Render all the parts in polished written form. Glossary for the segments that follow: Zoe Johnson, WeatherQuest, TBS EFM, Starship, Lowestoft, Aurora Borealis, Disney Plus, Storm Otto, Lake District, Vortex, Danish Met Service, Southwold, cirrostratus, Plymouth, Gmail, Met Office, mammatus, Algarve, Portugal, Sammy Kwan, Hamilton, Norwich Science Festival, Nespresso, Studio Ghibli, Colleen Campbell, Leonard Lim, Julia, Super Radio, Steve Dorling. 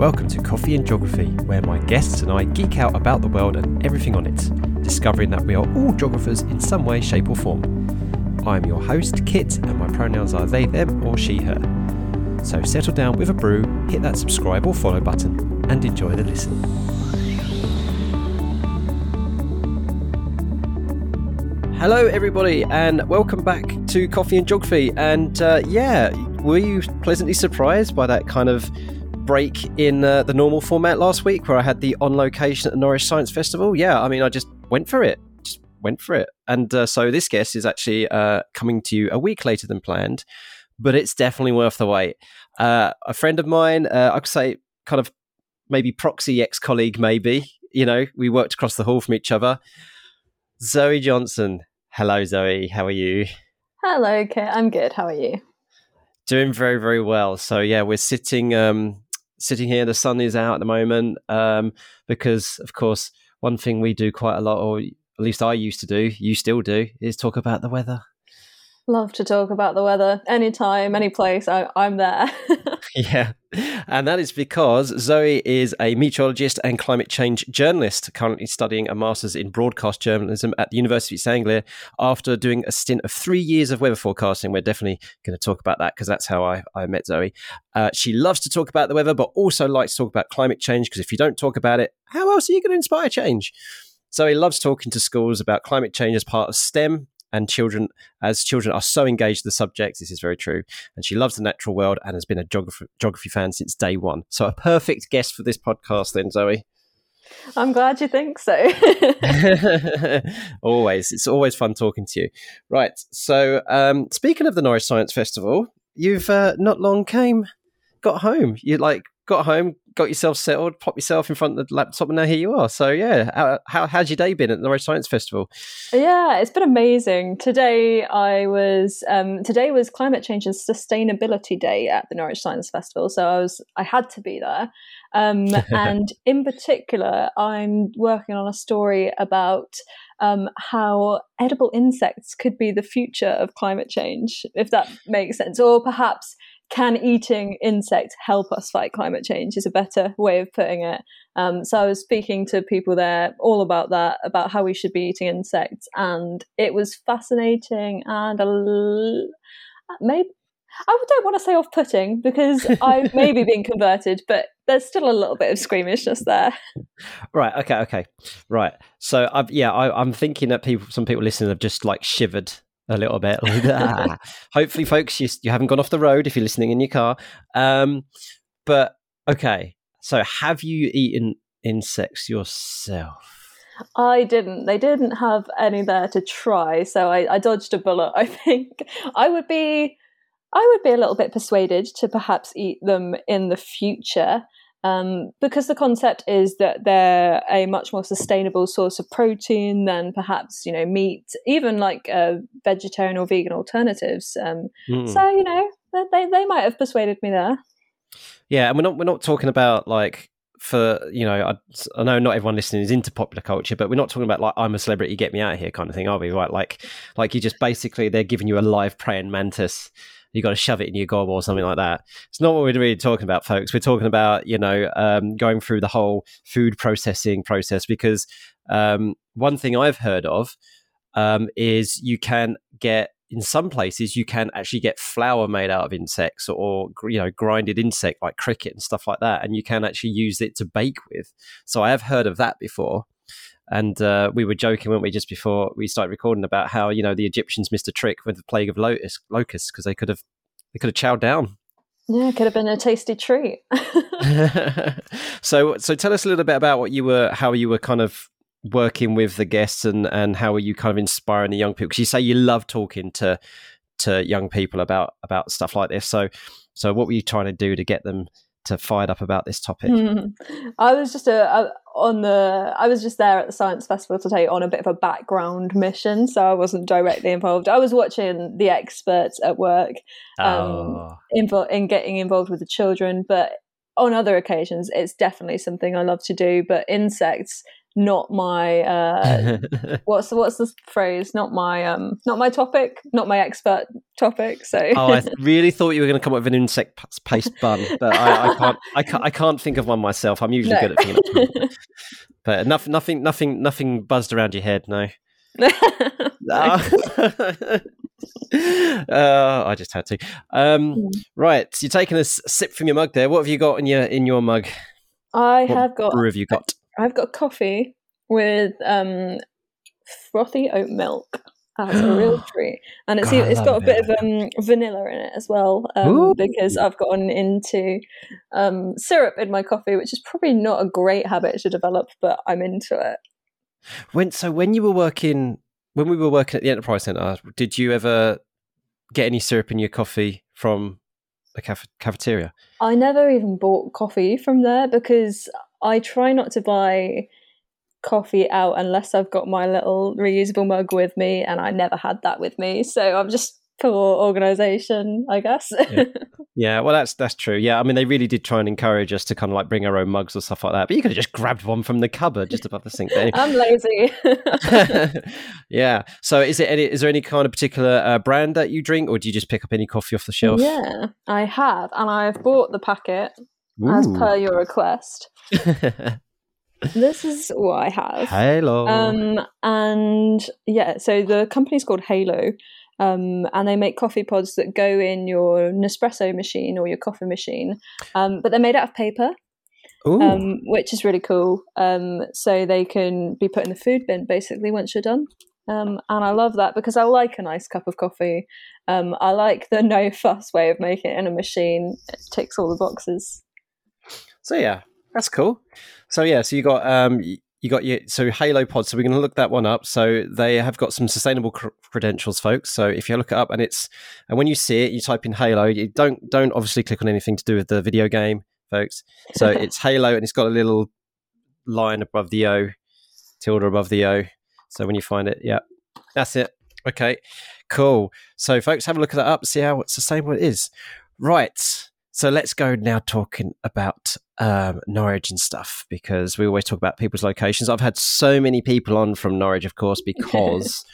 Welcome to Coffee and Geography, where my guests and I geek out about the world and everything on it, discovering that we are all geographers in some way, shape or form. I'm your host, Kit, and my pronouns are they, them or she, her. So settle down with a brew, hit that subscribe or follow button, and enjoy the listen. Hello everybody and welcome back to Coffee and Geography, and were you pleasantly surprised by that kind of break in the normal format last week where I had the on location at the Norwich Science Festival? Yeah, I mean, I just went for it. And so this guest is actually coming to you a week later than planned, but it's definitely worth the wait. A friend of mine, I could say kind of maybe proxy ex-colleague, maybe, you know, we worked across the hall from each other. Zoe Johnson. Hello, Zoe. How are you? Hello, Kit. I'm good. How are you? Doing very, very well. So yeah, we're sitting here. The sun is out at the moment because, of course, one thing we do quite a lot, or at least I used to do, you still do, is talk about the weather. Love to talk about the weather. Anytime, any place, I'm there. Yeah. And that is because Zoe is a meteorologist and climate change journalist, currently studying a master's in broadcast journalism at the University of East Anglia after doing a stint of 3 years of weather forecasting. We're definitely going to talk about that because that's how I met Zoe. She loves to talk about the weather, but also likes to talk about climate change, because if you don't talk about it, how else are you going to inspire change? Zoe loves talking to schools about climate change as part of STEM, and children are so engaged in the subject. This is very true. And she loves the natural world and has been a geography fan since day one. So a perfect guest for this podcast then, Zoe. I'm glad you think so. Always. It's always fun talking to you. Right. So speaking of the Norwich Science Festival, you've not long got home. You got home, got yourself settled, popped yourself in front of the laptop, and now here you are. So yeah, how's your day been at the Norwich Science Festival? Yeah, it's been amazing. Today was Climate Change and Sustainability Day at the Norwich Science Festival, so I had to be there. And in particular, I'm working on a story about how edible insects could be the future of climate change, if that makes sense, or perhaps. Can eating insects help us fight climate change is a better way of putting it. So I was speaking to people there all about that, about how we should be eating insects. And it was fascinating and I don't want to say off-putting because I've maybe been converted, but there's still a little bit of squeamishness there. Right. Okay. Right. So I'm thinking that some people listening have just like shivered a little bit. Hopefully, folks, you haven't gone off the road if you're listening in your car. But okay, so have you eaten insects yourself? I didn't. They didn't have any there to try, so I dodged a bullet. I think I would be a little bit persuaded to perhaps eat them in the future. Because the concept is that they're a much more sustainable source of protein than perhaps, you know, meat, even like vegetarian or vegan alternatives. So, you know, they might have persuaded me there. Yeah, and we're not talking about like, for, you know, I know not everyone listening is into popular culture, but we're not talking about like I'm a celebrity, get me out of here kind of thing, are we? Right, like you just basically they're giving you a live praying mantis. You got to shove it in your gob or something like that. It's not what we're really talking about, folks. We're talking about, you know, going through the whole food processing process, because one thing I've heard of is you can get, in some places, you can actually get flour made out of insects or, you know, grinded insect like cricket and stuff like that. And you can actually use it to bake with. So I have heard of that before. And we were joking, weren't we, just before we started recording about how, you know, the Egyptians missed a trick with the plague of locusts because they could have chowed down. Yeah, it could have been a tasty treat. So tell us a little bit about how you were kind of working with the guests and how were you kind of inspiring the young people? Because you say you love talking to young people about stuff like this. So what were you trying to do to get them fired up about this topic? I was just there at the Science Festival today on a bit of a background mission, so I wasn't directly involved. I was watching the experts at work in getting involved with the children, but on other occasions it's definitely something I love to do. But insects not my what's the phrase? Not my topic, not my expert topic. So I really thought you were going to come up with an insect paste bun, but I can't think of one myself. I'm usually good at thinking of one. But nothing buzzed around your head, no. I just had to. Right, you're taking a sip from your mug there. What have you got in your mug? I've got coffee with frothy oat milk. That's a real treat, and it's got a bit of vanilla in it as well, because I've gotten into syrup in my coffee, which is probably not a great habit to develop, but I'm into it. When we were working at the Enterprise Centre, did you ever get any syrup in your coffee from the cafeteria? I never even bought coffee from there because I try not to buy coffee out unless I've got my little reusable mug with me, and I never had that with me. So I'm just poor organisation, I guess. Yeah, well, that's true. Yeah, I mean, they really did try and encourage us to kind of like bring our own mugs or stuff like that. But you could have just grabbed one from the cupboard just above the sink. Anyway. I'm lazy. Yeah. So is there any kind of particular brand that you drink, or do you just pick up any coffee off the shelf? Yeah, I have, and I've bought the packet as per your request. This is what I have. Halo. And yeah, so the company's called Halo. And they make coffee pods that go in your Nespresso machine or your coffee machine, but they're made out of paper, which is really cool. So they can be put in the food bin basically once you're done. And I love that because I like a nice cup of coffee. I like the no fuss way of making it in a machine. It ticks all the boxes. So yeah, that's cool. So yeah, so you got your Halo Pod. So we're going to look that one up. So they have got some sustainable credentials, folks. So if you look it up, and when you see it, you type in Halo. You don't obviously click on anything to do with the video game, folks. So it's Halo, and it's got a little line above the O, tilde above the O. So when you find it, yeah, that's it. Okay, cool. So folks, have a look at that up. See how sustainable it is. Right. So let's go now talking about Norwich and stuff, because we always talk about people's locations. I've had so many people on from Norwich, of course, because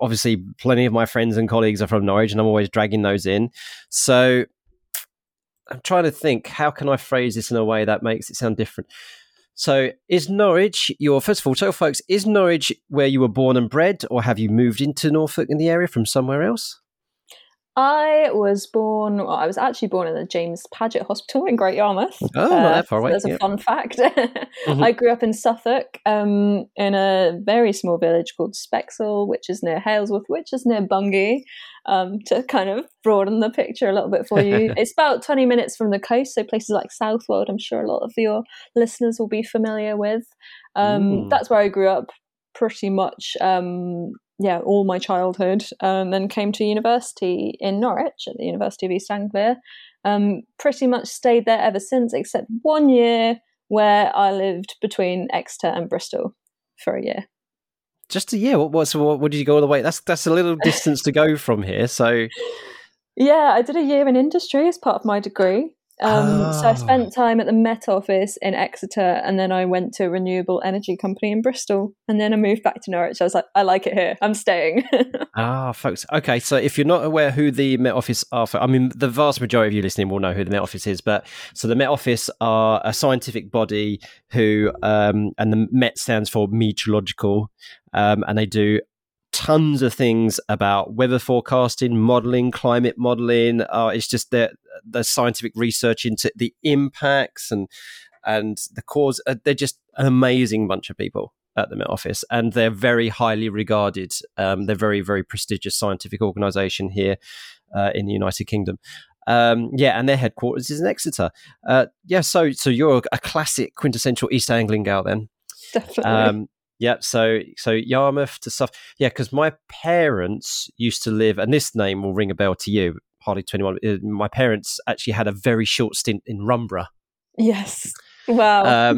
obviously plenty of my friends and colleagues are from Norwich, and I'm always dragging those in. So I'm trying to think, how can I phrase this in a way that makes it sound different? So is Norwich first of all, tell folks, is Norwich where you were born and bred, or have you moved into Norfolk in the area from somewhere else? I was actually born in the James Paget Hospital in Great Yarmouth. Oh, not that far away. So that's a fun fact. Mm-hmm. I grew up in Suffolk in a very small village called Spexall, which is near Halesworth, which is near Bungay, to kind of broaden the picture a little bit for you. It's about 20 minutes from the coast, so places like Southwold, I'm sure a lot of your listeners will be familiar with. That's where I grew up pretty much. All my childhood, then came to university in Norwich at the University of East Anglia. Pretty much stayed there ever since, except 1 year where I lived between Exeter and Bristol for a year. Just a year? What did you go all the way? That's a little distance to go from here. So, yeah, I did a year in industry as part of my degree. So I spent time at the Met Office in Exeter, and then I went to a renewable energy company in Bristol, and then I moved back to Norwich. I was like, I like it here. I'm staying. Folks. Okay, so if you're not aware who the Met Office are, I mean, the vast majority of you listening will know who the Met Office is, but so the Met Office are a scientific body who, and the Met stands for meteorological, and they do tons of things about weather forecasting, modelling, climate modelling. It's just the scientific research into the impacts and the cause. They're just an amazing bunch of people at the Met Office, and they're very highly regarded. They're very, very prestigious scientific organisation here in the United Kingdom. And their headquarters is in Exeter. So you're a classic, quintessential East Anglian gal then. Definitely. Yeah, so Yarmouth to Suffolk. Yeah, because my parents used to live, and this name will ring a bell to you, hardly 21. My parents actually had a very short stint in Rumburgh. Yes. Wow.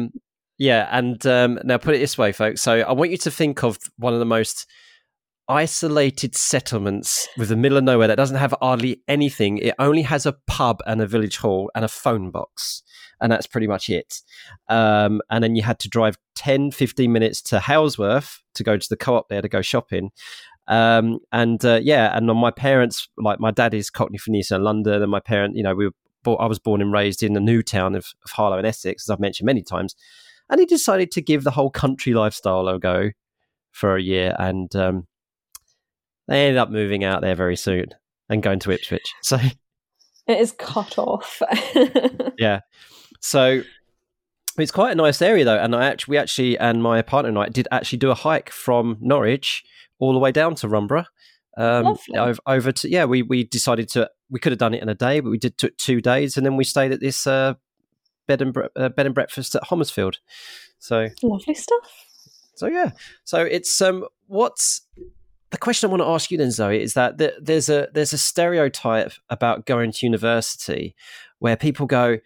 Now put it this way, folks. So I want you to think of one of the most isolated settlements with the middle of nowhere that doesn't have hardly anything. It only has a pub and a village hall and a phone box, and that's pretty much it. And then you had to drive 10, 15 minutes to Halesworth to go to the co-op there to go shopping. And on my parents, like my dad is Cockney from East London, and my parent, you know, I was born and raised in the new town of Harlow in Essex, as I've mentioned many times. And he decided to give the whole country lifestyle a go for a year, and they ended up moving out there very soon and going to Ipswich. So it is cut off. Yeah. So it's quite a nice area though, and we actually and my partner and I did actually do a hike from Norwich all the way down to Rumburgh. Over to, yeah, we decided to, we could have done it in a day, but we took 2 days, and then we stayed at this bed and breakfast at Homersfield. So lovely stuff. So yeah, so it's what's the question I want to ask you then, Zoe, is that there's a stereotype about going to university where people go,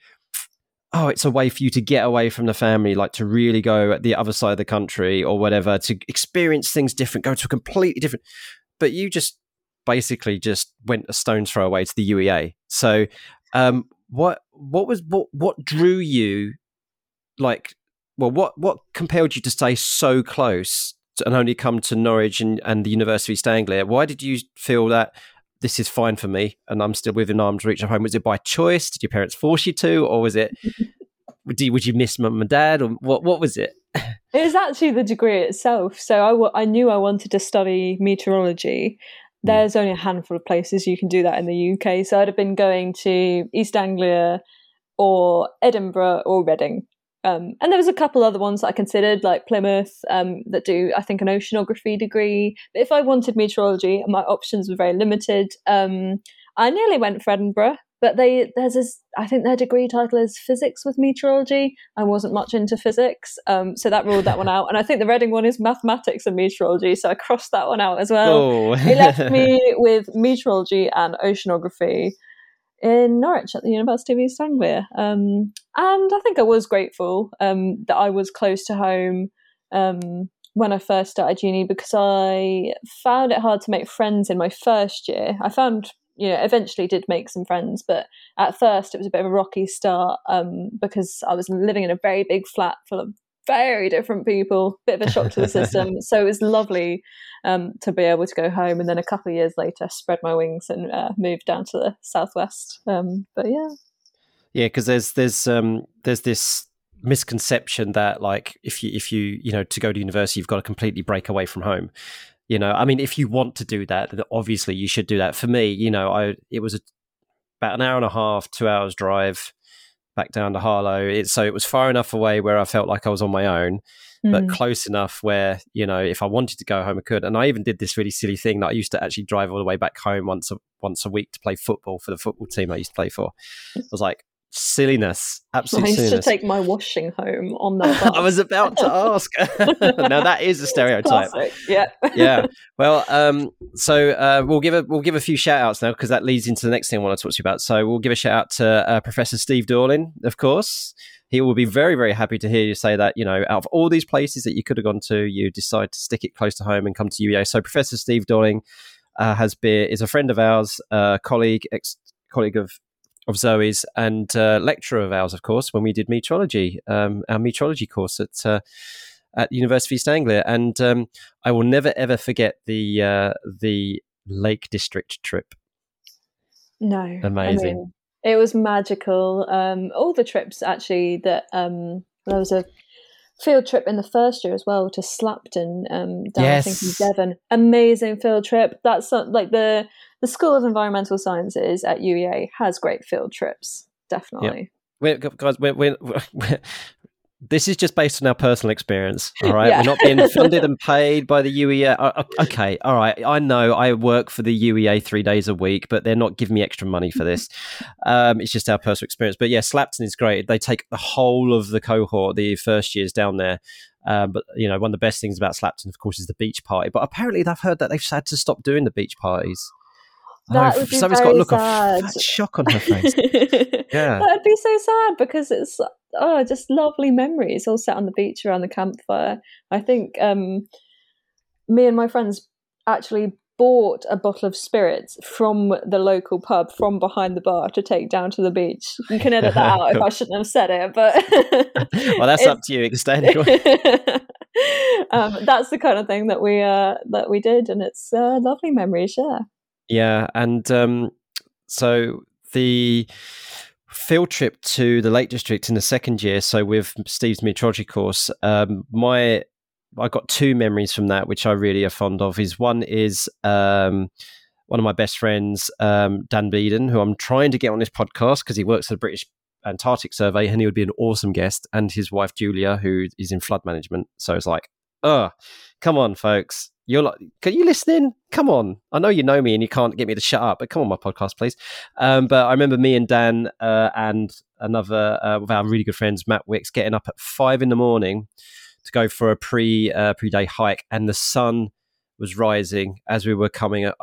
oh, it's a way for you to get away from the family, like to really go at the other side of the country or whatever, to experience things different, go to a completely different. But you just basically just went a stone's throw away to the UEA. So what drew you, like, well, what compelled you to stay so close and only come to Norwich and the University of East Anglia? Why did you feel that this is fine for me and I'm still within arm's reach of home? Was it by choice? Did your parents force you to, or was it would you miss mum and dad, or what was it? It was actually the degree itself. So I knew I wanted to study meteorology. There's only a handful of places you can do that in the UK. So I'd have been going to East Anglia or Edinburgh or Reading. And there was a couple other ones that I considered, like Plymouth, that do, I think, an oceanography degree. But if I wanted meteorology, my options were very limited. I nearly went for Edinburgh, but I think their degree title is physics with meteorology. I wasn't much into physics, so that ruled that one out. And I think the Reading one is mathematics and meteorology, so I crossed that one out as well. Oh. It left me with meteorology and oceanography in Norwich at the University of East Anglia. And I think I was grateful that I was close to home when I first started uni, because I found it hard to make friends in my first year. I found, you know, eventually did make some friends, but at first it was a bit of a rocky start because I was living in a very big flat full of very different people, bit of a shock to the system. So it was lovely to be able to go home, and then a couple of years later spread my wings and moved down to the southwest. But yeah, because there's this misconception that, like, if you to go to university you've got to completely break away from home. You know, I mean, if you want to do that, then obviously you should do that. For me, you know, it was about an hour and a half, 2 hours drive back down to Harlow, so it was far enough away where I felt like I was on my own, but close enough where, you know, if I wanted to go home I could. And I even did this really silly thing that I used to actually drive all the way back home once a week to play football for the football team I used to play for. I was like, silliness, absolutely. I used to take my washing home on the bus. I was about to ask. Now that is a stereotype. Yeah. Well, so we'll give a few shout outs now, because that leads into the next thing I want to talk to you about. So we'll give a shout out to Professor Steve Dorling, of course. He will be very, very happy to hear you say that, you know, out of all these places that you could have gone to, you decide to stick it close to home and come to UEA. So Professor Steve Dorling is a friend of ours, colleague of Zoe's, and lecturer of ours, of course, when we did meteorology, our meteorology course at University of East Anglia. And I will never ever forget the Lake District trip. No, amazing. I mean, it was magical. All the trips actually. That there was a field trip in the first year as well to Slapton, down, yes, I think, in Devon. Amazing field trip. That's like the School of Environmental Sciences at UEA has great field trips, definitely. Yeah. Guys, this is just based on our personal experience, all right? Yeah. We're not being funded and paid by the UEA. Okay, all right. I know I work for the UEA 3 days a week, but they're not giving me extra money for this. It's just our personal experience. But yeah, Slapton is great. They take the whole of the cohort, the first years, down there. But, you know, one of the best things about Slapton, of course, is the beach party. But apparently I've heard that they've had to stop doing the beach parties. That would be Somebody's very got a look sad. Of shock on her face. Yeah. That would be so sad, because it's just lovely memories all sat on the beach around the campfire. I think me and my friends actually bought a bottle of spirits from the local pub from behind the bar to take down to the beach. You can edit that out if I shouldn't have said it, but well, that's up to you. You can stay anyway. That's the kind of thing that we did, and it's lovely memories. Yeah, and so the field trip to the Lake District in the second year, so with Steve's meteorology course, I got two memories from that which I really are fond of. One is one of my best friends, Dan Beeden, who I'm trying to get on this podcast because he works for the British Antarctic Survey and he would be an awesome guest, and his wife Julia, who is in flood management. So it's like, come on folks, you're like, can you listen in? Come on, I know you know me and you can't get me to shut up, but come on my podcast please. But I remember me and Dan and another of our really good friends, Matt Wicks, getting up at 5 a.m. to go for a pre-day hike, and the sun was rising as we were clambering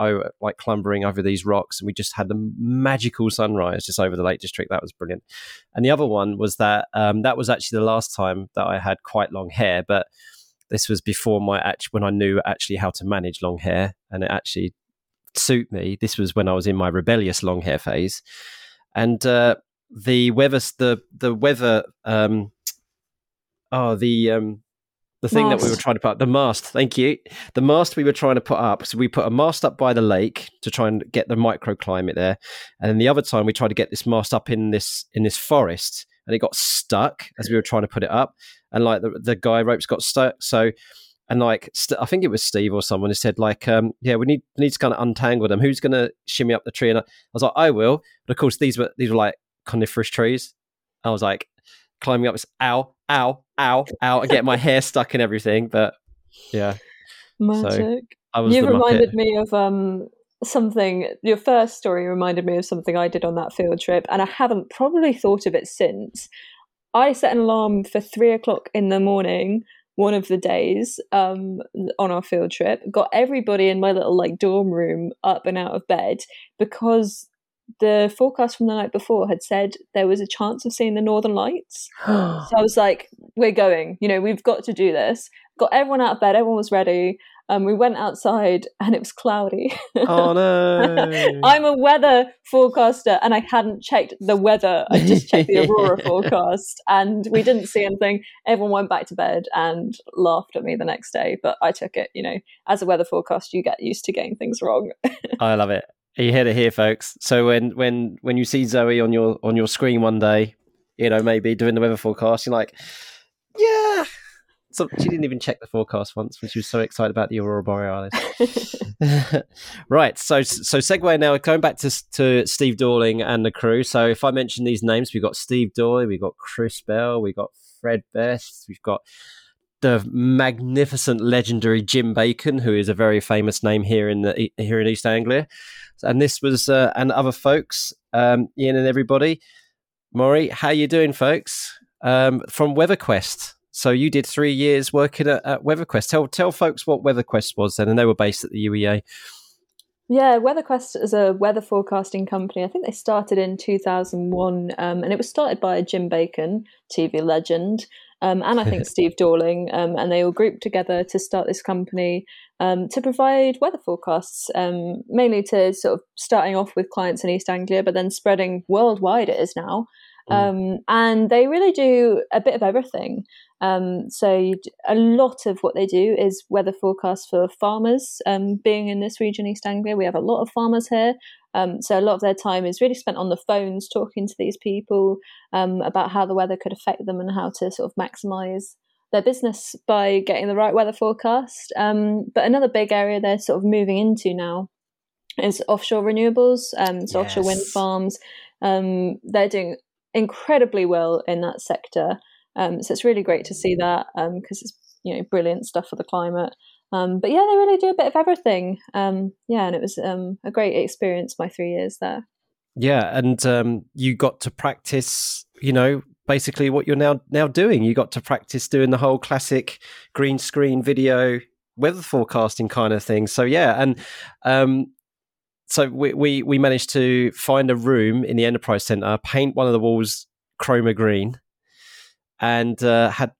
over these rocks, and we just had the magical sunrise just over the Lake District. That was brilliant. And the other one was that that was actually the last time that I had quite long hair, but this was before when I knew actually how to manage long hair and it actually suit me. This was when I was in my rebellious long hair phase, and the thing that we were trying to put up, the mast, thank you. The mast we were trying to put up. So we put a mast up by the lake to try and get the microclimate there. And then the other time we tried to get this mast up in this forest, and it got stuck as we were trying to put it up. And like the guy ropes got stuck. So, and like, I think it was Steve or someone who said like, we need to kind of untangle them. Who's going to shimmy up the tree? And I was like, I will. But of course these were like coniferous trees. I was like climbing up this, ow, and get my hair stuck and everything, but yeah. Magic. So you reminded me of something, your first story reminded me of something I did on that field trip, and I haven't probably thought of it since. I set an alarm for 3:00 in the morning one of the days on our field trip, got everybody in my little like dorm room up and out of bed because the forecast from the night before had said there was a chance of seeing the Northern Lights. So I was like, we're going, we've got to do this. Got everyone out of bed, everyone was ready. We went outside and it was cloudy. Oh no. I'm a weather forecaster and I hadn't checked the weather. I just checked the Aurora forecast, and we didn't see anything. Everyone went back to bed and laughed at me the next day, but I took it, as a weather forecast, you get used to getting things wrong. I love it. You heard it here, folks. So when you see Zoe on your screen one day, maybe doing the weather forecast, you're like, yeah. So she didn't even check the forecast once when she was so excited about the Aurora Borealis. Right. So segue now, going back to Steve Dorling and the crew. So if I mention these names, we've got Steve Dorling, we've got Chris Bell, we've got Fred Best, we've got the magnificent, legendary Jim Bacon, who is a very famous name here in East Anglia, and this was and other folks, Ian and everybody. Maury, how you doing, folks? From WeatherQuest. So you did 3 years working at WeatherQuest. Tell folks what WeatherQuest was then, and they were based at the UEA. Yeah, WeatherQuest is a weather forecasting company. I think they started in 2001, and it was started by Jim Bacon, TV legend. And I think Steve Dorling, and they all grouped together to start this company to provide weather forecasts, mainly to sort of starting off with clients in East Anglia, but then spreading worldwide it is now. And they really do a bit of everything. So a lot of what they do is weather forecasts for farmers. Being in this region, East Anglia, we have a lot of farmers here. So a lot of their time is really spent on the phones talking to these people about how the weather could affect them and how to sort of maximise their business by getting the right weather forecast. But another big area they're sort of moving into now is offshore renewables, so yes. Offshore wind farms. They're doing incredibly well in that sector. So it's really great to see that because it's brilliant stuff for the climate. But yeah, they really do a bit of everything. And it was a great experience, my 3 years there. Yeah, and you got to practice, basically what you're now doing. You got to practice doing the whole classic green screen video weather forecasting kind of thing. So yeah, and so we managed to find a room in the Enterprise Centre, paint one of the walls chroma green, and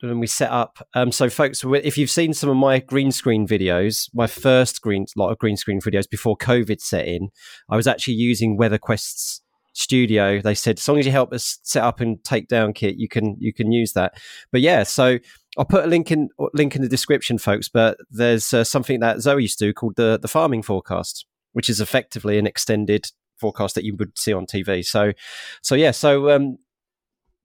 we set up. So, folks, if you've seen some of my green screen videos, my first lot of green screen videos before COVID set in, I was actually using WeatherQuest's studio. They said, as long as you help us set up and take down kit, you can use that. But yeah, so I'll put a link in the description, folks. But there's something that Zoe used to do called the farming forecast, which is effectively an extended forecast that you would see on TV. So yeah. So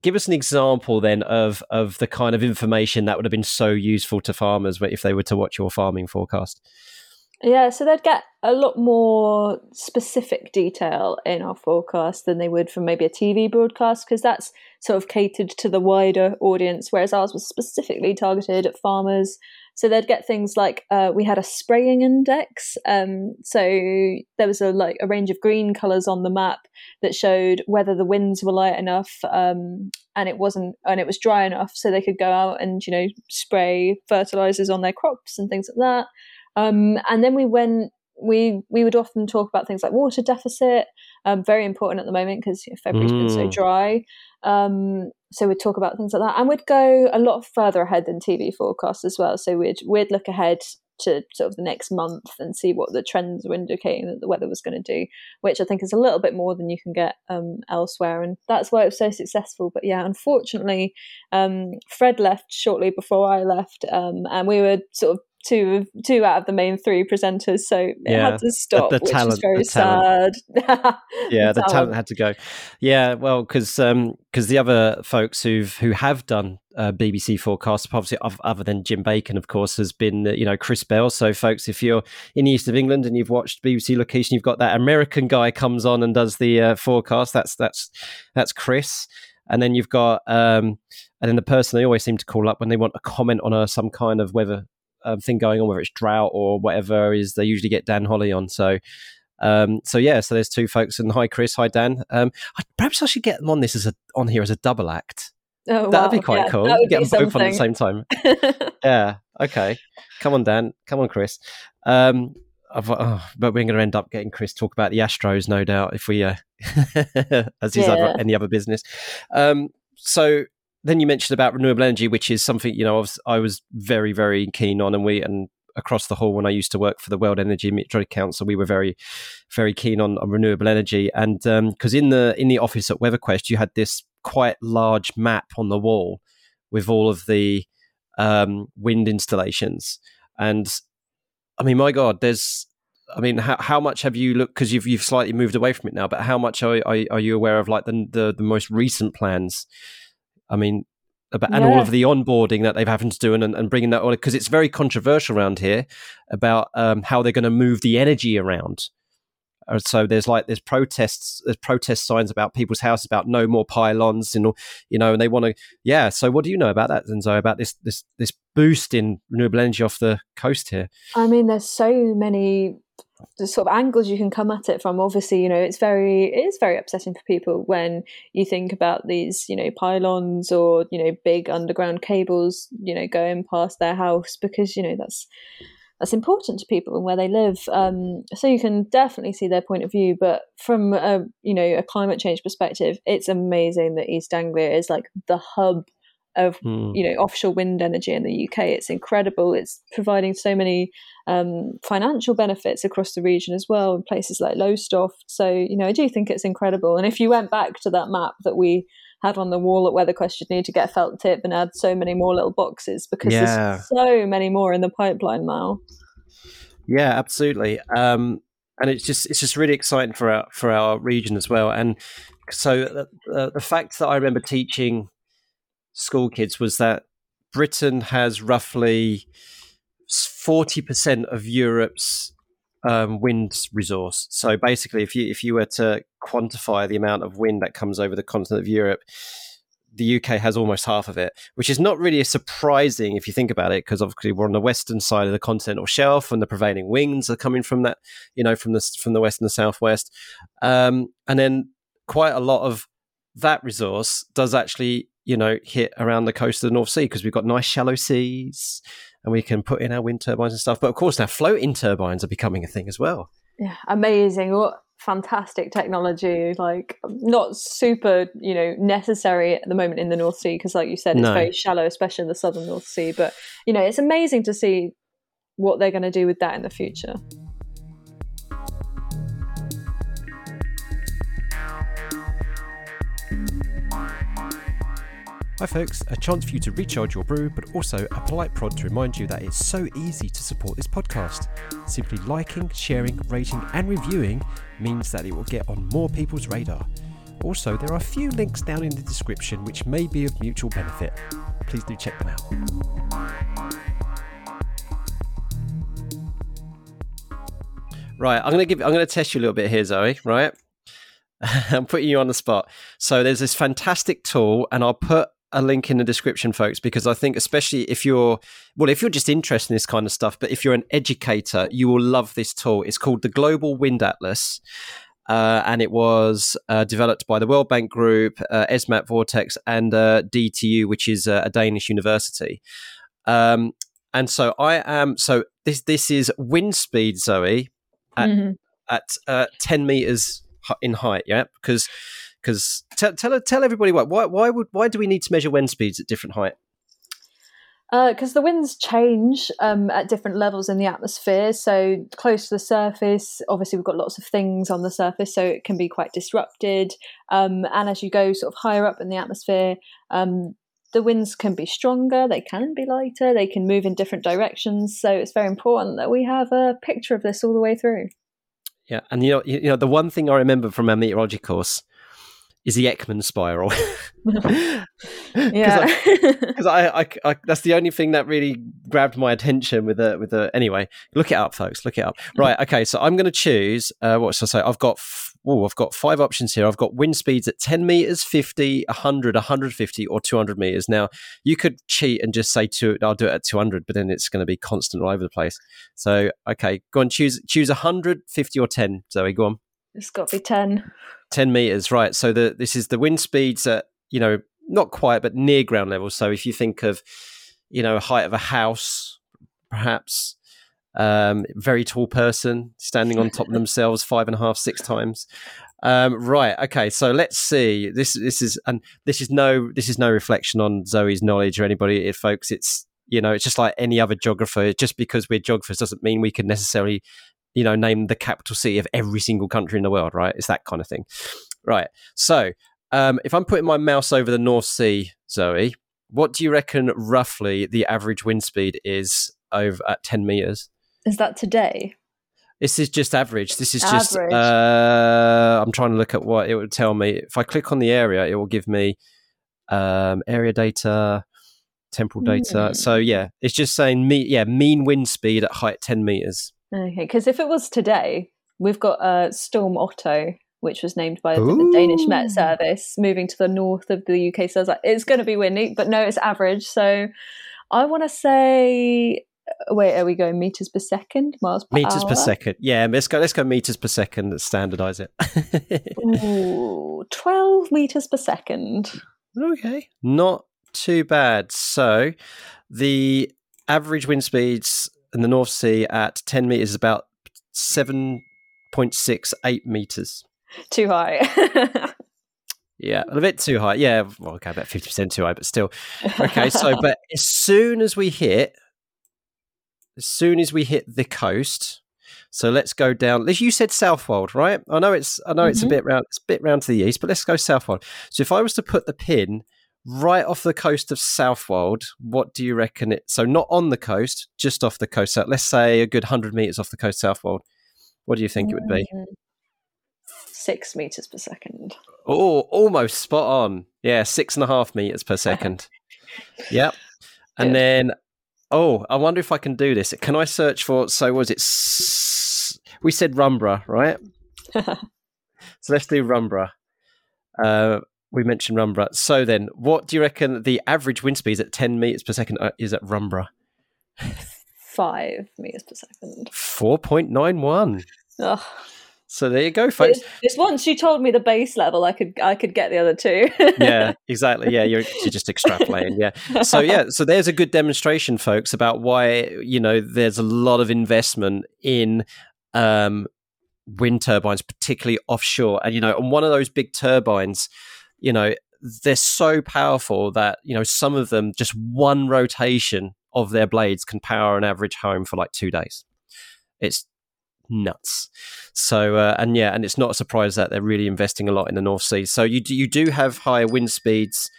give us an example then of the kind of information that would have been so useful to farmers if they were to watch your farming forecast. Yeah, so they'd get a lot more specific detail in our forecast than they would from maybe a TV broadcast, because that's sort of catered to the wider audience, whereas ours was specifically targeted at farmers. So they'd get things like we had a spraying index. So there was a range of green colours on the map that showed whether the winds were light enough and it was dry enough, so they could go out and spray fertilisers on their crops and things like that. And then we would often talk about things like water deficit, very important at the moment because February's been so dry. So we'd talk about things like that, and we'd go a lot further ahead than TV forecasts as well. So we'd look ahead to sort of the next month and see what the trends were indicating that the weather was going to do, which I think is a little bit more than you can get elsewhere, and that's why it was so successful. But yeah, unfortunately, Fred left shortly before I left, and we were sort of two out of the main three presenters, so it had to stop, which is very sad. Yeah, the talent had to go. Yeah, well, because the other folks who have done BBC forecasts, obviously other than Jim Bacon, of course, has been Chris Bell. So, folks, if you're in the east of England and you've watched BBC Location, you've got that American guy comes on and does the forecast. That's Chris. And then you've got the person they always seem to call up when they want a comment on some kind of weather thing going on, whether it's drought or whatever, is they usually get Dan Holly on. So so there's two folks, and hi Chris, hi Dan. Perhaps I should get them on this on here as a double act. Oh, that'd be quite cool. That would get them both on at the same time. Yeah, okay, come on Dan, come on Chris. But we're going to end up getting Chris talk about the Astros, no doubt, if we as he's any other business. So then you mentioned about renewable energy, which is something I was very, very keen on, and across the hall when I used to work for the World Energy Meteorology Council, we were very, very keen on renewable energy. And because in the office at WeatherQuest, you had this quite large map on the wall with all of the wind installations, and I mean, my God, how much have you looked? Because you've slightly moved away from it now, but how much are you aware of like the most recent plans? I mean, all of the onboarding that they've happened to do and bringing that on, because it's very controversial around here about how they're going to move the energy around. So there's protest signs about people's houses about no more pylons, and and they want to. Yeah. So what do you know about that, Zoe, about this boost in renewable energy off the coast here? I mean, there's so many the sort of angles you can come at it from. Obviously, it is very upsetting for people when you think about these, pylons or, big underground cables, going past their house, because, that's important to people and where they live. So you can definitely see their point of view, but from a climate change perspective, it's amazing that East Anglia is like the hub of offshore wind energy in the UK. It's incredible. It's providing so many financial benefits across the region as well, in places like Lowestoft. So I do think it's incredible. And if you went back to that map that we had on the wall at WeatherQuest, you'd need to get a felt tip and add so many more little boxes, because there's so many more in the pipeline now. Yeah, absolutely. And it's just really exciting for our region as well. And so the fact that I remember teaching school kids was that Britain has roughly 40% of Europe's wind resource. So basically, if you were to quantify the amount of wind that comes over the continent of Europe, the UK has almost half of it, which is not really surprising if you think about it, because obviously we're on the western side of the continental shelf, and the prevailing winds are coming from that, from the west and the southwest. And then quite a lot of that resource does actually hit around the coast of the North Sea, because we've got nice shallow seas and we can put in our wind turbines and stuff. But of course now floating turbines are becoming a thing as well. Yeah, amazing. What fantastic technology, like not super, you know, necessary at the moment in the North Sea, because like you said, it's very shallow, especially in the southern North Sea. But, you know, it's amazing to see what they're going to do with that in the future. Hi folks, a chance for you to recharge your brew, but also a polite prod to remind you that it's so easy to support this podcast. Simply liking, sharing, rating and reviewing means that it will get on more people's radar. Also, there are a few links down in the description which may be of mutual benefit. Please do check them out. Right, I'm going to test you a little bit here, Zoe, right? I'm putting you on the spot. So there's this fantastic tool, and I'll put a link in the description, folks, because I think especially if you're just interested in this kind of stuff, but if you're an educator, you will love this tool. It's called the Global Wind Atlas, and it was developed by the World Bank Group, ESMAT Vortex, and DTU, which is a Danish university. And so this is wind speed, Zoe, at 10 meters in height, yeah, because tell everybody why do we need to measure wind speeds at different height? Because the winds change at different levels in the atmosphere. So close to the surface, obviously we've got lots of things on the surface, so it can be quite disrupted. And as you go sort of higher up in the atmosphere, the winds can be stronger, they can be lighter, they can move in different directions. So it's very important that we have a picture of this all the way through. Yeah, and you know, the one thing I remember from our meteorology course is the Ekman spiral. Yeah, because I that's the only thing that really grabbed my attention with the. Anyway, look it up, folks. Look it up. Right. Okay. So I'm going to choose. What should I say? I've got five options here. I've got wind speeds at 10 meters, 50, 100, 150, or 200 meters. Now you could cheat and just say I'll do it at 200, but then it's going to be constant all over the place. So okay, go on, choose 100, 50, or 10. Zoe, go on. It's got to be 10. 10 meters, right. So this is the wind speeds at, you know, not quite, but near ground level. So if you think of, you know, height of a house, perhaps, very tall person standing on top of themselves 5.5, 6 times. Right. Okay. So let's see. This is no reflection on Zoe's knowledge or anybody, folks. It's, you know, it's just like any other geographer. Just because we're geographers doesn't mean we can necessarily, you know, name the capital city of every single country in the world, right? It's that kind of thing. Right. So if I'm putting my mouse over the North Sea, Zoe, what do you reckon roughly the average wind speed is over at 10 meters? Is that today? This is just average. I'm trying to look at what it would tell me. If I click on the area, it will give me area data, temporal data. So yeah, it's just saying mean wind speed at height 10 meters. Okay, because if it was today, we've got Storm Otto, which was named by the Danish Met Service, moving to the north of the UK. So I was like, it's going to be windy, but no, it's average. So I want to say, wait, are we going meters per second, miles per hour? Meters per second. Yeah, let's go meters per second and standardise it. Ooh, 12 meters per second. Okay, not too bad. So the average wind speeds and the North Sea at 10 metres is about 7.68 metres. Too high. Yeah, a bit too high. Yeah, well, okay, about 50% too high, but still. Okay, so but as soon as we hit the coast, so let's go down. You said Southwold, right? I know it's a bit round to the east, but let's go Southwold. So if I was to put the pin right off the coast of Southwold, what do you reckon it? So not on the coast, just off the coast. So let's say a good 100 meters off the coast, Southwold. What do you think it would be? 6 meters per second. Oh, almost spot on. Yeah, 6.5 meters per second. Yep. And good. Then, I wonder if I can do this. Can I search for? So was it? We said Rumburgh, right? So let's do Rumburgh. We mentioned Rumburgh. So then, what do you reckon the average wind speed at 10 metres per second is at Rumburgh? 5 metres per second. 4.91. Oh. So there you go, folks. It's once you told me the base level, I could get the other two. Yeah, exactly. Yeah, you're just extrapolating. Yeah. So there's a good demonstration, folks, about why, you know, there's a lot of investment in wind turbines, particularly offshore. And, you know, on one of those big turbines, you know, they're so powerful that, you know, some of them, just one rotation of their blades can power an average home for like 2 days. It's nuts. So, and yeah, and it's not a surprise that they're really investing a lot in the North Sea. So you do have higher wind speeds.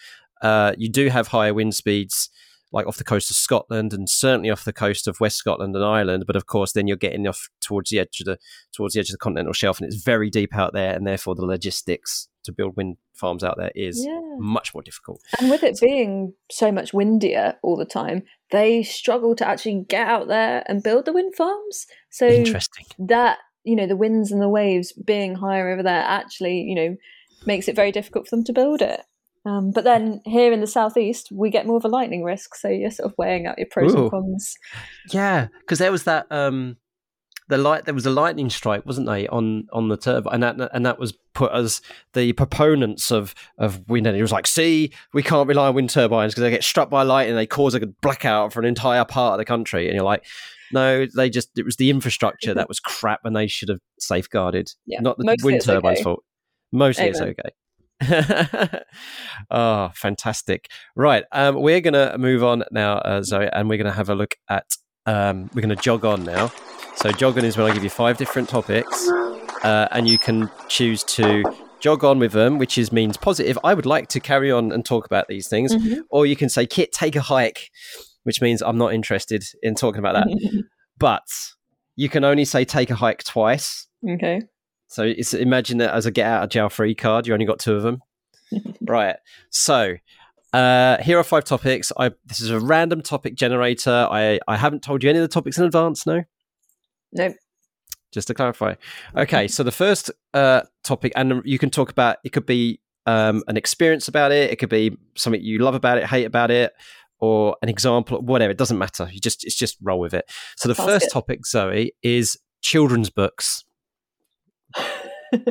You do have higher wind speeds, like off the coast of Scotland and certainly off the coast of West Scotland and Ireland. But of course, then you're getting off towards the edge of the continental shelf, and it's very deep out there. And therefore, the logistics to build wind farms out there is much more difficult. And with it being so much windier all the time, they struggle to actually get out there and build the wind farms. So interesting that, you know, the winds and the waves being higher over there actually, you know, makes it very difficult for them to build it. But then here in the southeast, we get more of a lightning risk. So you're sort of weighing out your pros and cons. Yeah, because there was that there was a lightning strike, wasn't there, on the turbine, and that was put as the proponents of wind energy. It was like, see, we can't rely on wind turbines because they get struck by lightning and they cause a blackout for an entire part of the country. And you're like, no, it was the infrastructure that was crap, and they should have safeguarded. Yeah. Not the wind turbine's fault. Mostly it's okay. Oh, fantastic. Right, we're gonna move on now, Zoe, and we're gonna have a look at we're gonna jog on now. So jog on is when I give you 5 different topics, and you can choose to jog on with them, which is means positive, I would like to carry on and talk about these things, or you can say, Kit, take a hike, which means I'm not interested in talking about that. But you can only say take a hike twice. Okay. So imagine that as a get out of jail free card, you only got 2 of them. Right. So here are 5 topics. This is a random topic generator. I haven't told you any of the topics in advance, no? Nope. Just to clarify. Okay, so the first topic, and you can talk about, it could be an experience about it. It could be something you love about it, hate about it, or an example, whatever. It doesn't matter. It's just roll with it. So the first topic, Zoe, is children's books.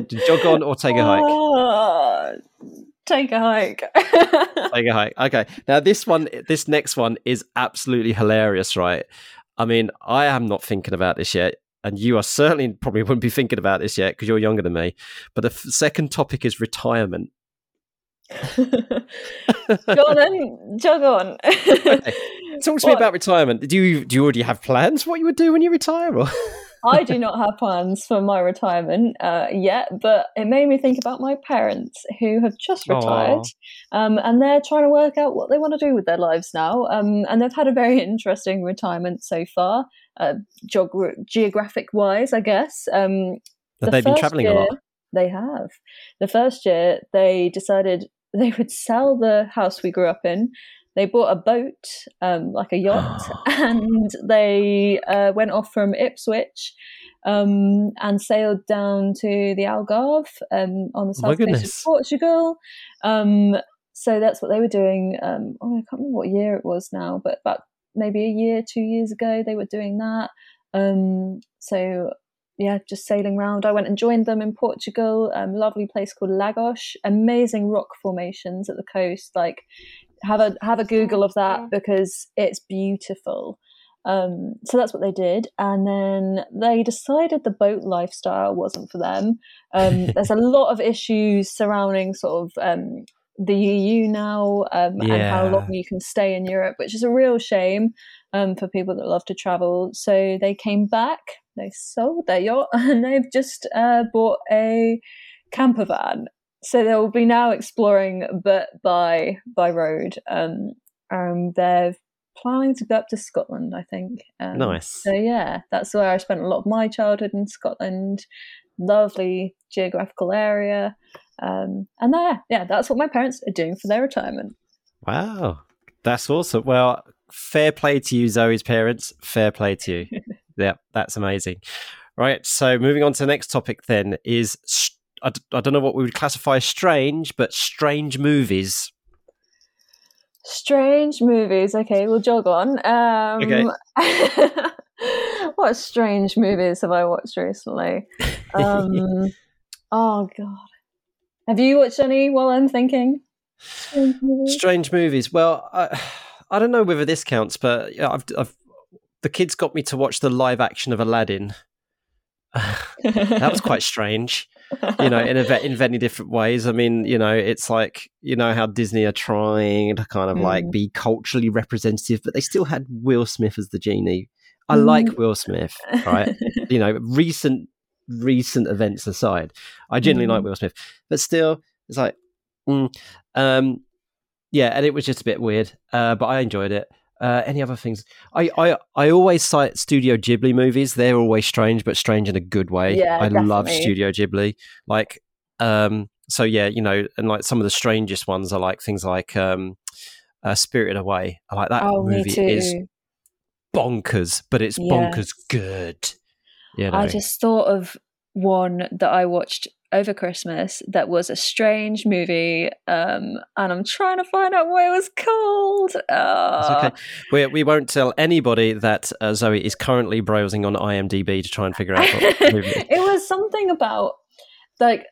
Jog on or take a hike? Take a hike. Take a hike. Okay. Now this next one is absolutely hilarious, right? I mean, I am not thinking about this yet, and you are certainly probably wouldn't be thinking about this yet because you're younger than me. But the second topic is retirement. Jog on. Okay. Talk to me about retirement. Do you already have plans what you would do when you retire? Or I do not have plans for my retirement yet, but it made me think about my parents who have just retired, and they're trying to work out what they want to do with their lives now, and they've had a very interesting retirement so far, geographic-wise, I guess. They've been travelling a lot. They have. The first year, they decided they would sell the house we grew up in. They bought a boat, like a yacht, and they went off from Ipswich and sailed down to the Algarve on the south coast of Portugal. So that's what they were doing. I can't remember what year it was now, but about maybe a year, 2 years ago, they were doing that. Yeah, just sailing around. I went and joined them in Portugal, a lovely place called Lagos, amazing rock formations at the coast. Like, have a Google of that because it's beautiful. So that's what they did. And then they decided the boat lifestyle wasn't for them. There's a lot of issues surrounding sort of the EU now, and how long you can stay in Europe, which is a real shame for people that love to travel. So they came back, they sold their yacht, and they've just bought a camper van. So they'll be now exploring, but by road. They're planning to go up to Scotland, I think. Nice. So yeah, that's where I spent a lot of my childhood, in Scotland. Lovely geographical area. And that's what my parents are doing for their retirement. Wow. That's awesome. Well, fair play to you, Zoe's parents. Fair play to you. Yeah, that's amazing. Right. So moving on to the next topic then is I don't know what we would classify as strange, but strange movies. Strange movies. Okay, we'll jog on. Okay. What strange movies have I watched recently? Oh, God. Have you watched any while I'm thinking? Strange movies. Well, I don't know whether this counts, but the kids got me to watch the live action of Aladdin. That was quite strange, you know, in many different ways. I mean, you know, it's like, you know, how Disney are trying to kind of like be culturally representative, but they still had Will Smith as the genie. I like Will Smith, right? You know, recent events aside, I generally like Will Smith, but still it's like, yeah, and it was just a bit weird, but I enjoyed it. Any other things? I always cite Studio Ghibli movies. They're always strange, but strange in a good way. Yeah, I love Studio Ghibli. Like, so yeah, you know, and like some of the strangest ones are like things like Spirited Away. I like that movie is bonkers, but it's bonkers good. You know? I just thought of one that I watched over Christmas that was a strange movie, and I'm trying to find out what it was called. That's okay. We won't tell anybody that Zoe is currently browsing on IMDb to try and figure out what the movie is. It was something about like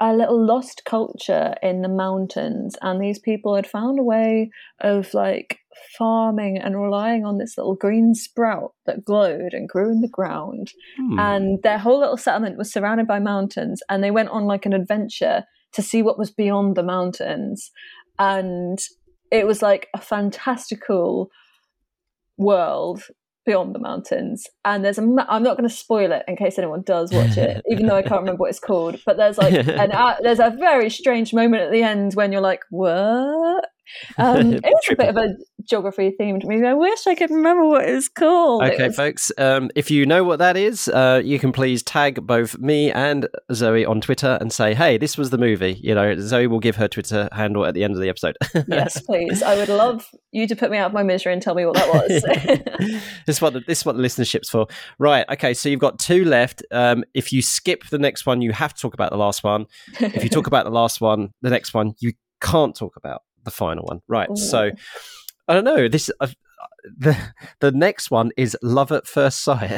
a little lost culture in the mountains, and these people had found a way of like farming and relying on this little green sprout that glowed and grew in the ground, and their whole little settlement was surrounded by mountains, and they went on like an adventure to see what was beyond the mountains, and it was like a fantastical world beyond the mountains. And there's I'm not going to spoil it in case anyone does watch it, even though I can't remember what it's called, but there's like there's a very strange moment at the end when you're like, what? It was a bit of a geography themed movie. I wish I could remember what it was called. Okay, folks, if you know what that is, you can please tag both me and Zoe on Twitter and say, hey, this was the movie. You know, Zoe will give her Twitter handle at the end of the episode. Yes, please. I would love you to put me out of my misery and tell me what that was. This is what the listenership's for. Right, okay, so you've got two left. If you skip the next one, you have to talk about the last one. If you talk about the last one, the next one, you can't talk about the final one. Right. Ooh. So I don't know, this the next one is Love at First Sight.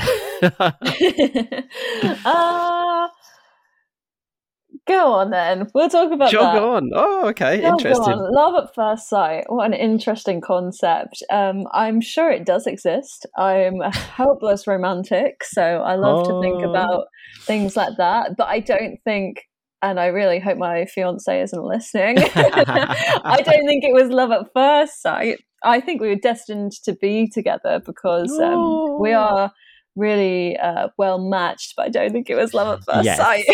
Go on then, we'll talk about that. On. Oh, okay. Jog interesting on. Love at First Sight, what an interesting concept. I'm sure it does exist. I'm a helpless romantic, so I love to think about things like that, but I don't think, and I really hope my fiance isn't listening, I don't think it was love at first sight. I think we were destined to be together because we are really well matched, but I don't think it was love at first sight.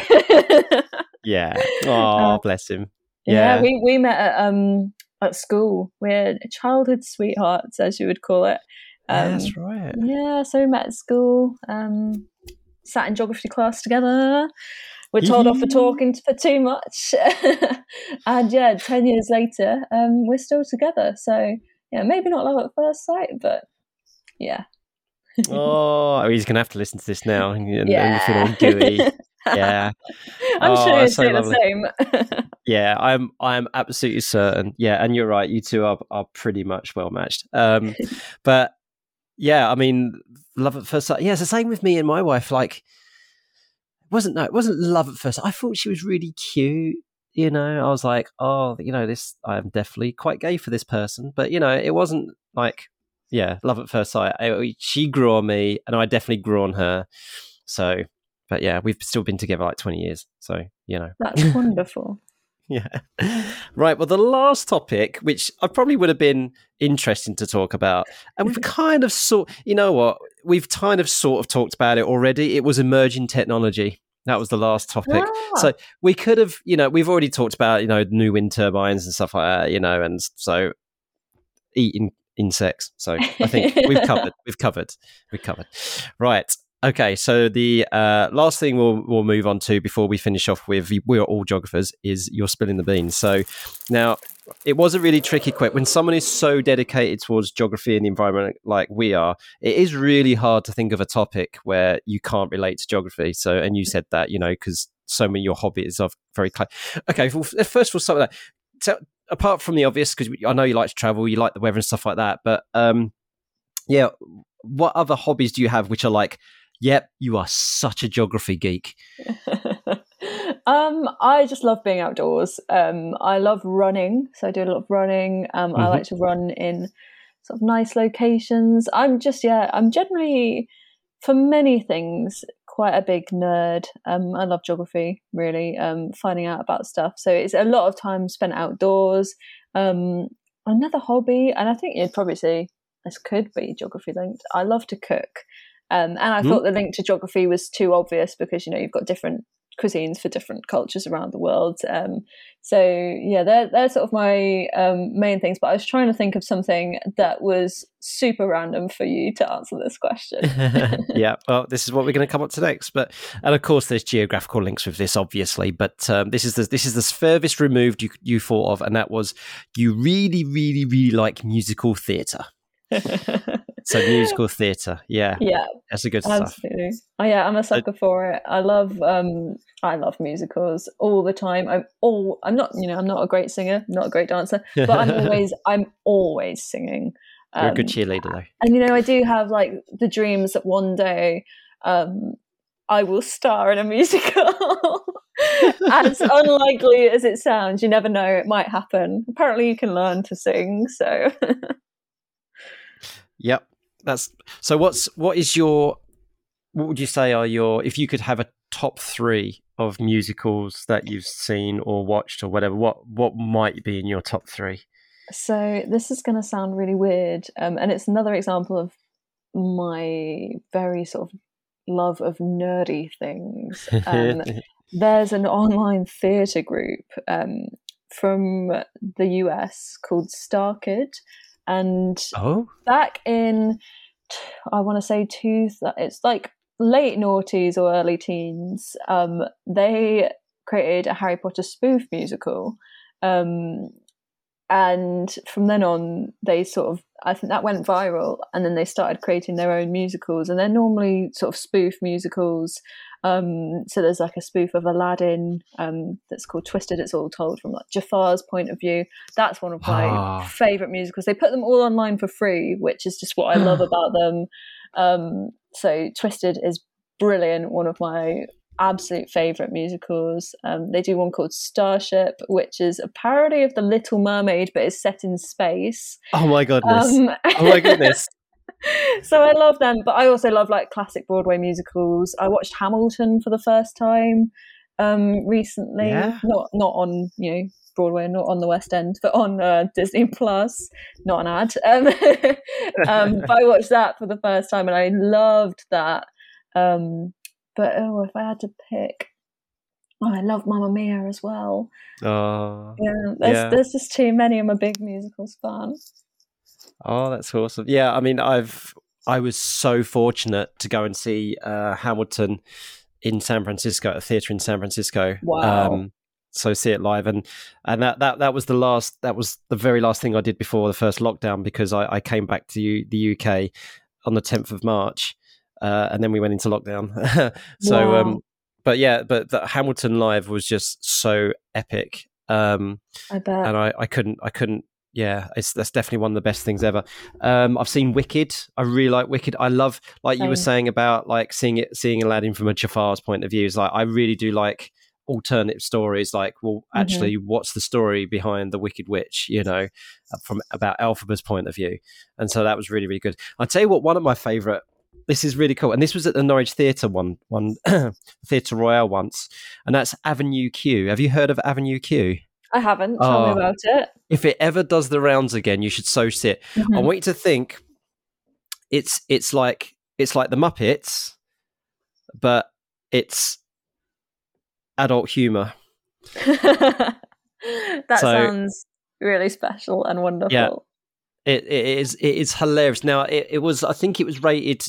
Yeah. Oh, bless him. Yeah. Yeah, we met at school. We're childhood sweethearts, as you would call it. That's right. Yeah, so we met at school, sat in geography class together. We're told off for talking for too much. And yeah, 10 years later, we're still together. So yeah, maybe not love at first sight, but yeah. Oh, he's going to have to listen to this now and feel all gooey. Yeah. I'm sure you'd say the same. Yeah, I'm absolutely certain. Yeah, and you're right. You two are pretty much well matched. But yeah, I mean, love at first sight. Yeah, it's the same with me and my wife. Like, it wasn't love at first. I thought she was really cute, you know. I was like, oh, you know, this, I'm definitely quite gay for this person. But, you know, it wasn't like, yeah, love at first sight. She grew on me and I definitely grew on her. So, but yeah, we've still been together like 20 years. So, you know. That's wonderful. Yeah. Right. Well, the last topic, which I probably would have been interesting to talk about, and we've kind of you know what? We've kind of sort of talked about it already. It was emerging technology. That was the last topic. Ah. So we could have, you know, we've already talked about, you know, new wind turbines and stuff like that, you know, and so eating insects. So I think we've covered. Right. Okay, so the last thing we'll move on to before we finish off with We Are All Geographers is you're spilling the beans. So now, it was a really tricky question. When someone is so dedicated towards geography and the environment like we are, it is really hard to think of a topic where you can't relate to geography. So, and you said that, you know, because so many of your hobbies are very close. Okay, well, first of all, something like that. So, apart from the obvious, because I know you like to travel, you like the weather and stuff like that, but yeah, what other hobbies do you have which are like, yep, you are such a geography geek? I just love being outdoors. I love running, so I do a lot of running. I like to run in sort of nice locations. I'm generally, for many things, quite a big nerd. I love geography, really, finding out about stuff. So it's a lot of time spent outdoors. Another hobby, and I think you'd probably say this could be geography linked, I love to cook. And I thought the link to geography was too obvious because, you know, you've got different cuisines for different cultures around the world. So, yeah, they're sort of my main things. But I was trying to think of something that was super random for you to answer this question. Yeah, well, this is what we're going to come up to next. But, and of course, there's geographical links with this, obviously. But this is the furthest removed you thought of. And that was you really, really, really like musical theatre. So musical theatre, yeah, that's a good absolutely. Stuff. Oh yeah, I'm a sucker for it. I love musicals all the time. I'm not a great singer, not a great dancer, but I'm always singing. You're a good cheerleader though, and you know I do have like the dreams that one day I will star in a musical. As unlikely as it sounds, you never know, it might happen. Apparently, you can learn to sing, so. Yep. What would you say are your, if you could have a top three of musicals that you've seen or watched or whatever, what might be in your top three? So this is going to sound really weird. And it's another example of my very sort of love of nerdy things. There's an online theatre group from the US called StarKid. And back in, I want to say it's like late noughties or early teens, they created a Harry Potter spoof musical. And from then on, they sort of, I think that went viral, and then they started creating their own musicals, and they're normally sort of spoof musicals. So there's like a spoof of Aladdin that's called Twisted. It's all told from like Jafar's point of view. That's one of my favourite musicals. They put them all online for free, which is just what I love about them. So Twisted is brilliant, one of my absolute favourite musicals. They do one called Starship, which is a parody of The Little Mermaid, but it's set in space. Oh my goodness. So I love them, but I also love like classic Broadway musicals. I watched Hamilton for the first time recently, not on, you know, Broadway, not on the West End, but on Disney Plus. Not an ad. But I watched that for the first time, and I loved that. But if I had to pick, I love Mamma Mia as well. There's just too many. I'm a big musicals fan. Oh, that's awesome. Yeah, I mean, I was so fortunate to go and see Hamilton in San Francisco, a theatre in San Francisco. Wow. So see it live. And that was the very last thing I did before the first lockdown, because I came back to the UK on the 10th of March and then we went into lockdown. So, wow. But the Hamilton live was just so epic. I bet. And I couldn't. Yeah, that's definitely one of the best things ever. I've seen Wicked. I really like Wicked. I love, like you were saying about like seeing Aladdin from a Jafar's point of view. Is like I really do like alternative stories. Like, well, actually, what's the story behind the Wicked Witch? You know, from about Elphaba's point of view. And so that was really, really good. I'll tell you what, one of my favourite. This is really cool, and this was at the Norwich Theatre one Theatre Royale once, and that's Avenue Q. Have you heard of Avenue Q? I haven't. Tell me about it. If it ever does the rounds again, you should so sit. Mm-hmm. I want you to think it's like the Muppets, but it's adult humour. Sounds really special and wonderful. Yeah, it is hilarious. Now it was rated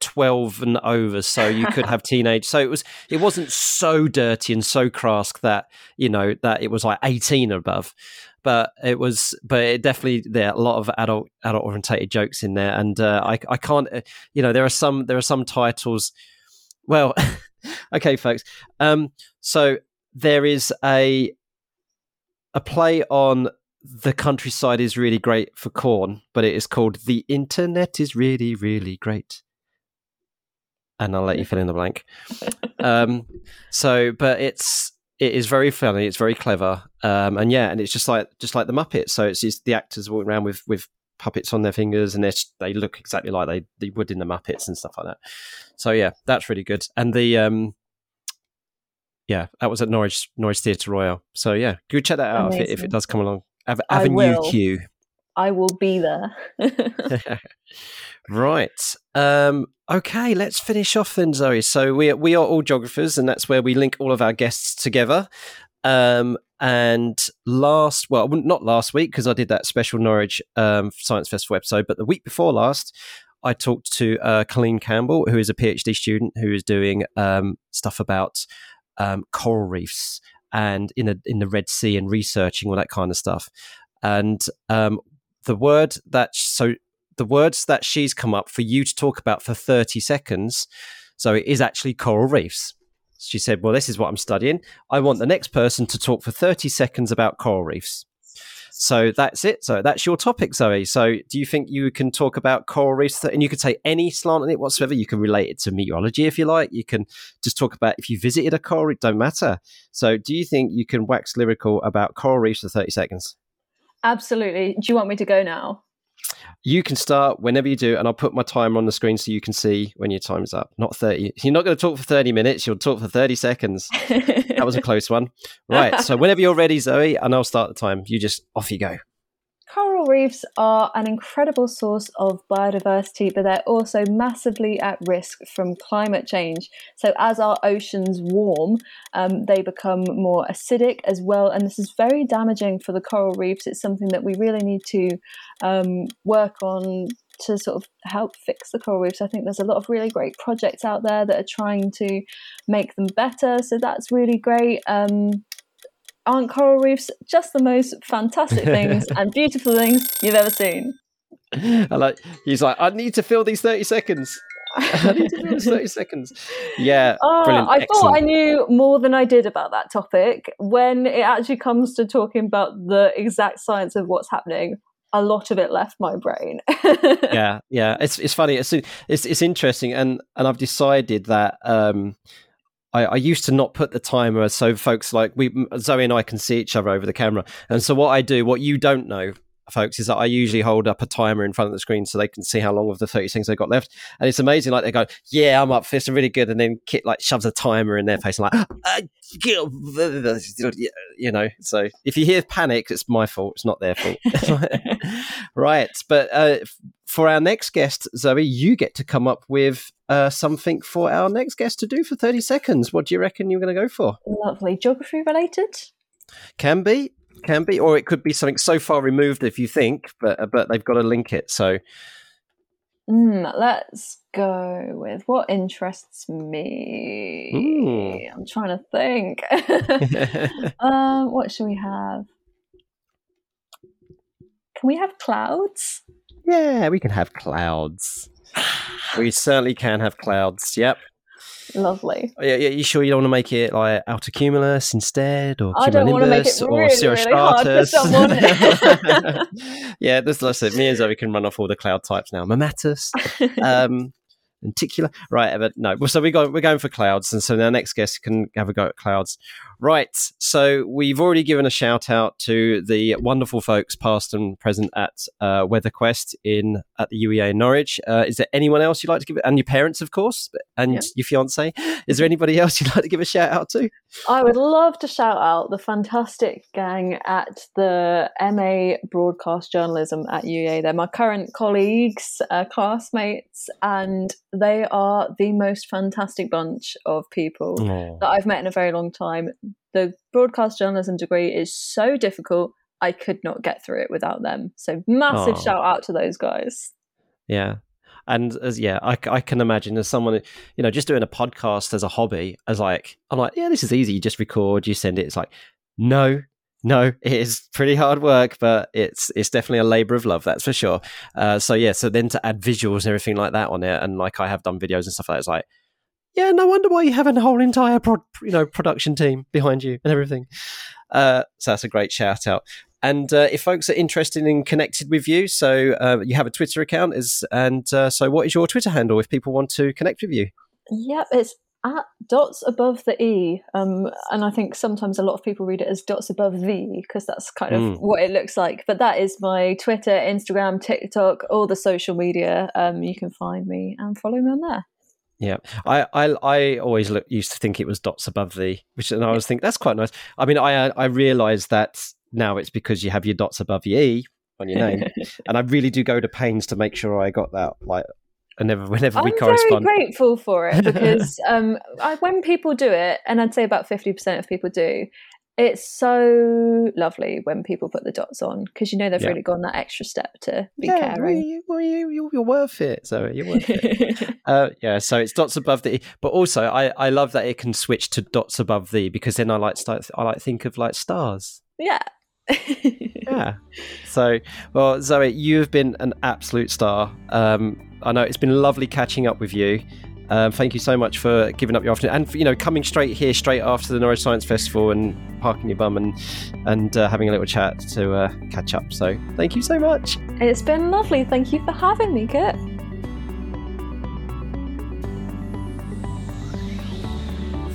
12 and over, so you could have teenage, so it wasn't so dirty and so crass that, you know, that it was like 18 or above, but it definitely, there are a lot of adult orientated jokes in there, and I can't, you know, there are some titles, well, okay folks, so there is a play on The Countryside Is Really Great for Corn, but it is called The Internet Is Really, Really Great. And I'll let you fill in the blank. But it is very funny. It's very clever, and it's just like the Muppets. So it's just the actors walking around with puppets on their fingers, and they look exactly like they would in the Muppets and stuff like that. So yeah, that's really good. And the that was at Norwich Theatre Royal. So yeah, go check that out if it does come along. Avenue Q. I will be there. Right. Okay, let's finish off then, Zoe. So we are all geographers, and that's where we link all of our guests together. And not last week, because I did that special Norwich Science Festival episode, but the week before last, I talked to Colleen Campbell, who is a PhD student who is doing stuff about coral reefs and in the Red Sea and researching all that kind of stuff. And the words that she's come up for you to talk about for 30 seconds, so it is actually coral reefs. She said, well, this is what I'm studying. I want the next person to talk for 30 seconds about coral reefs. So that's it. So that's your topic, Zoe. So do you think you can talk about coral reefs? And you could say any slant on it whatsoever. You can relate it to meteorology if you like. You can just talk about if you visited a coral reef, don't matter. So do you think you can wax lyrical about coral reefs for 30 seconds? Absolutely. Do you want me to go now? You can start whenever you do, and I'll put my timer on the screen so you can see when your time is up. Not 30. You're not going to talk for 30 minutes. You'll talk for 30 seconds. That was a close one. Right. So whenever you're ready, Zoe, and I'll start the time. You just off you go. Coral reefs are an incredible source of biodiversity, but they're also massively at risk from climate change. So as our oceans warm, they become more acidic as well. And this is very damaging for the coral reefs. It's something that we really need to work on to sort of help fix the coral reefs. I think there's a lot of really great projects out there that are trying to make them better. So that's really great. Aren't coral reefs just the most fantastic things and beautiful things you've ever seen? He's like, I need to fill these 30 seconds. Yeah. Brilliant. I thought I knew more than I did about that topic. When it actually comes to talking about the exact science of what's happening, a lot of it left my brain. Yeah. It's funny. It's interesting. And I've decided that, I used to not put the timer, so folks like Zoe and I can see each other over the camera. And so what I do, what you don't know, folks, is that I usually hold up a timer in front of the screen so they can see how long of the 30 seconds they got left. And it's amazing, like they go, "Yeah, I'm up for this, I'm really good," and then Kit like shoves a timer in their face, and like, you know. So if you hear panic, it's my fault. It's not their fault. Right, but for our next guest, Zoe, you get to come up with something for our next guest to do for 30 seconds. What do you reckon you're going to go for? Lovely. Geography related? Can be, or it could be something so far removed if you think, but they've got to link it. So let's go with what interests me. I'm trying to think. What should we have? Can we have clouds? Yeah, we can have clouds. We certainly can have clouds. Yep. Lovely. Oh, yeah. You sure you don't want to make it like outer cumulus instead, or cumulonimbus, or cirrostratus? Yeah, that's it. Me and Zoe can run off all the cloud types now. Mammatus, lenticular. Right, but no. Well, so we're going for clouds, and so our next guest can have a go at clouds. Right. So we've already given a shout out to the wonderful folks, past and present, at WeatherQuest at the UEA in Norwich. Is there anyone else you'd like to give, and your parents, of course, and your fiance? Is there anybody else you'd like to give a shout out to? I would love to shout out the fantastic gang at the MA Broadcast Journalism at UEA. They're my current colleagues, classmates, and they are the most fantastic bunch of people that I've met in a very long time. The broadcast journalism degree is so difficult, I could not get through it without them. So massive shout out to those guys. Yeah. And I can imagine, as someone, you know, just doing a podcast as a hobby, I'm like, this is easy. You just record, you send it. It's like, no, it is pretty hard work, but it's definitely a labor of love. That's for sure. So then to add visuals and everything like that on it. And like, I have done videos and stuff like that. It's like, yeah, no wonder why you have a whole entire production team behind you and everything. So that's a great shout out. And if folks are interested in connected with you, so you have a Twitter account, so what is your Twitter handle if people want to connect with you? Yep, it's At dots above the E, and I think sometimes a lot of people read it as dots above the, because that's kind of what it looks like. But that is my Twitter, Instagram, TikTok, all the social media. You can find me and follow me on there. Yeah, I always used to think it was dots above the, which, and I was thinking that's quite nice. I mean, I realise that now it's because you have your dots above the E on your name, and I really do go to pains to make sure I got that like. And whenever we correspond, I'm very grateful for it because when people do it, and I'd say about 50% of people do, it's so lovely when people put the dots on because you know they've really gone that extra step to be caring. Well, you're worth it, Zoe. You're worth it. So it's dots above the E, but also I love that it can switch to dots above the because then I think of like stars. Yeah. Yeah. So, well, Zoe, you've been an absolute star. I know it's been lovely catching up with you. Thank you so much for giving up your afternoon and for, you know, coming straight after the Norwich Science Festival and parking your bum and having a little chat to catch up. So, thank you so much. It's been lovely. Thank you for having me, Kurt.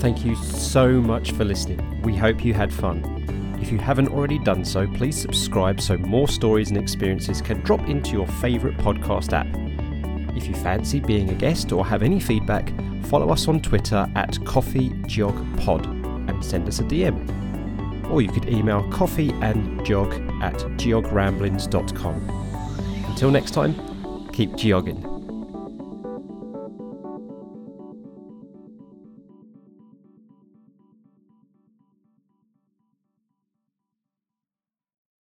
Thank you so much for listening. We hope you had fun. If you haven't already done so, please subscribe so more stories and experiences can drop into your favourite podcast app. If you fancy being a guest or have any feedback, follow us on Twitter at CoffeeJogPod and send us a DM. Or you could email coffeeandjog@geogramblings.com. Until next time, keep jogging.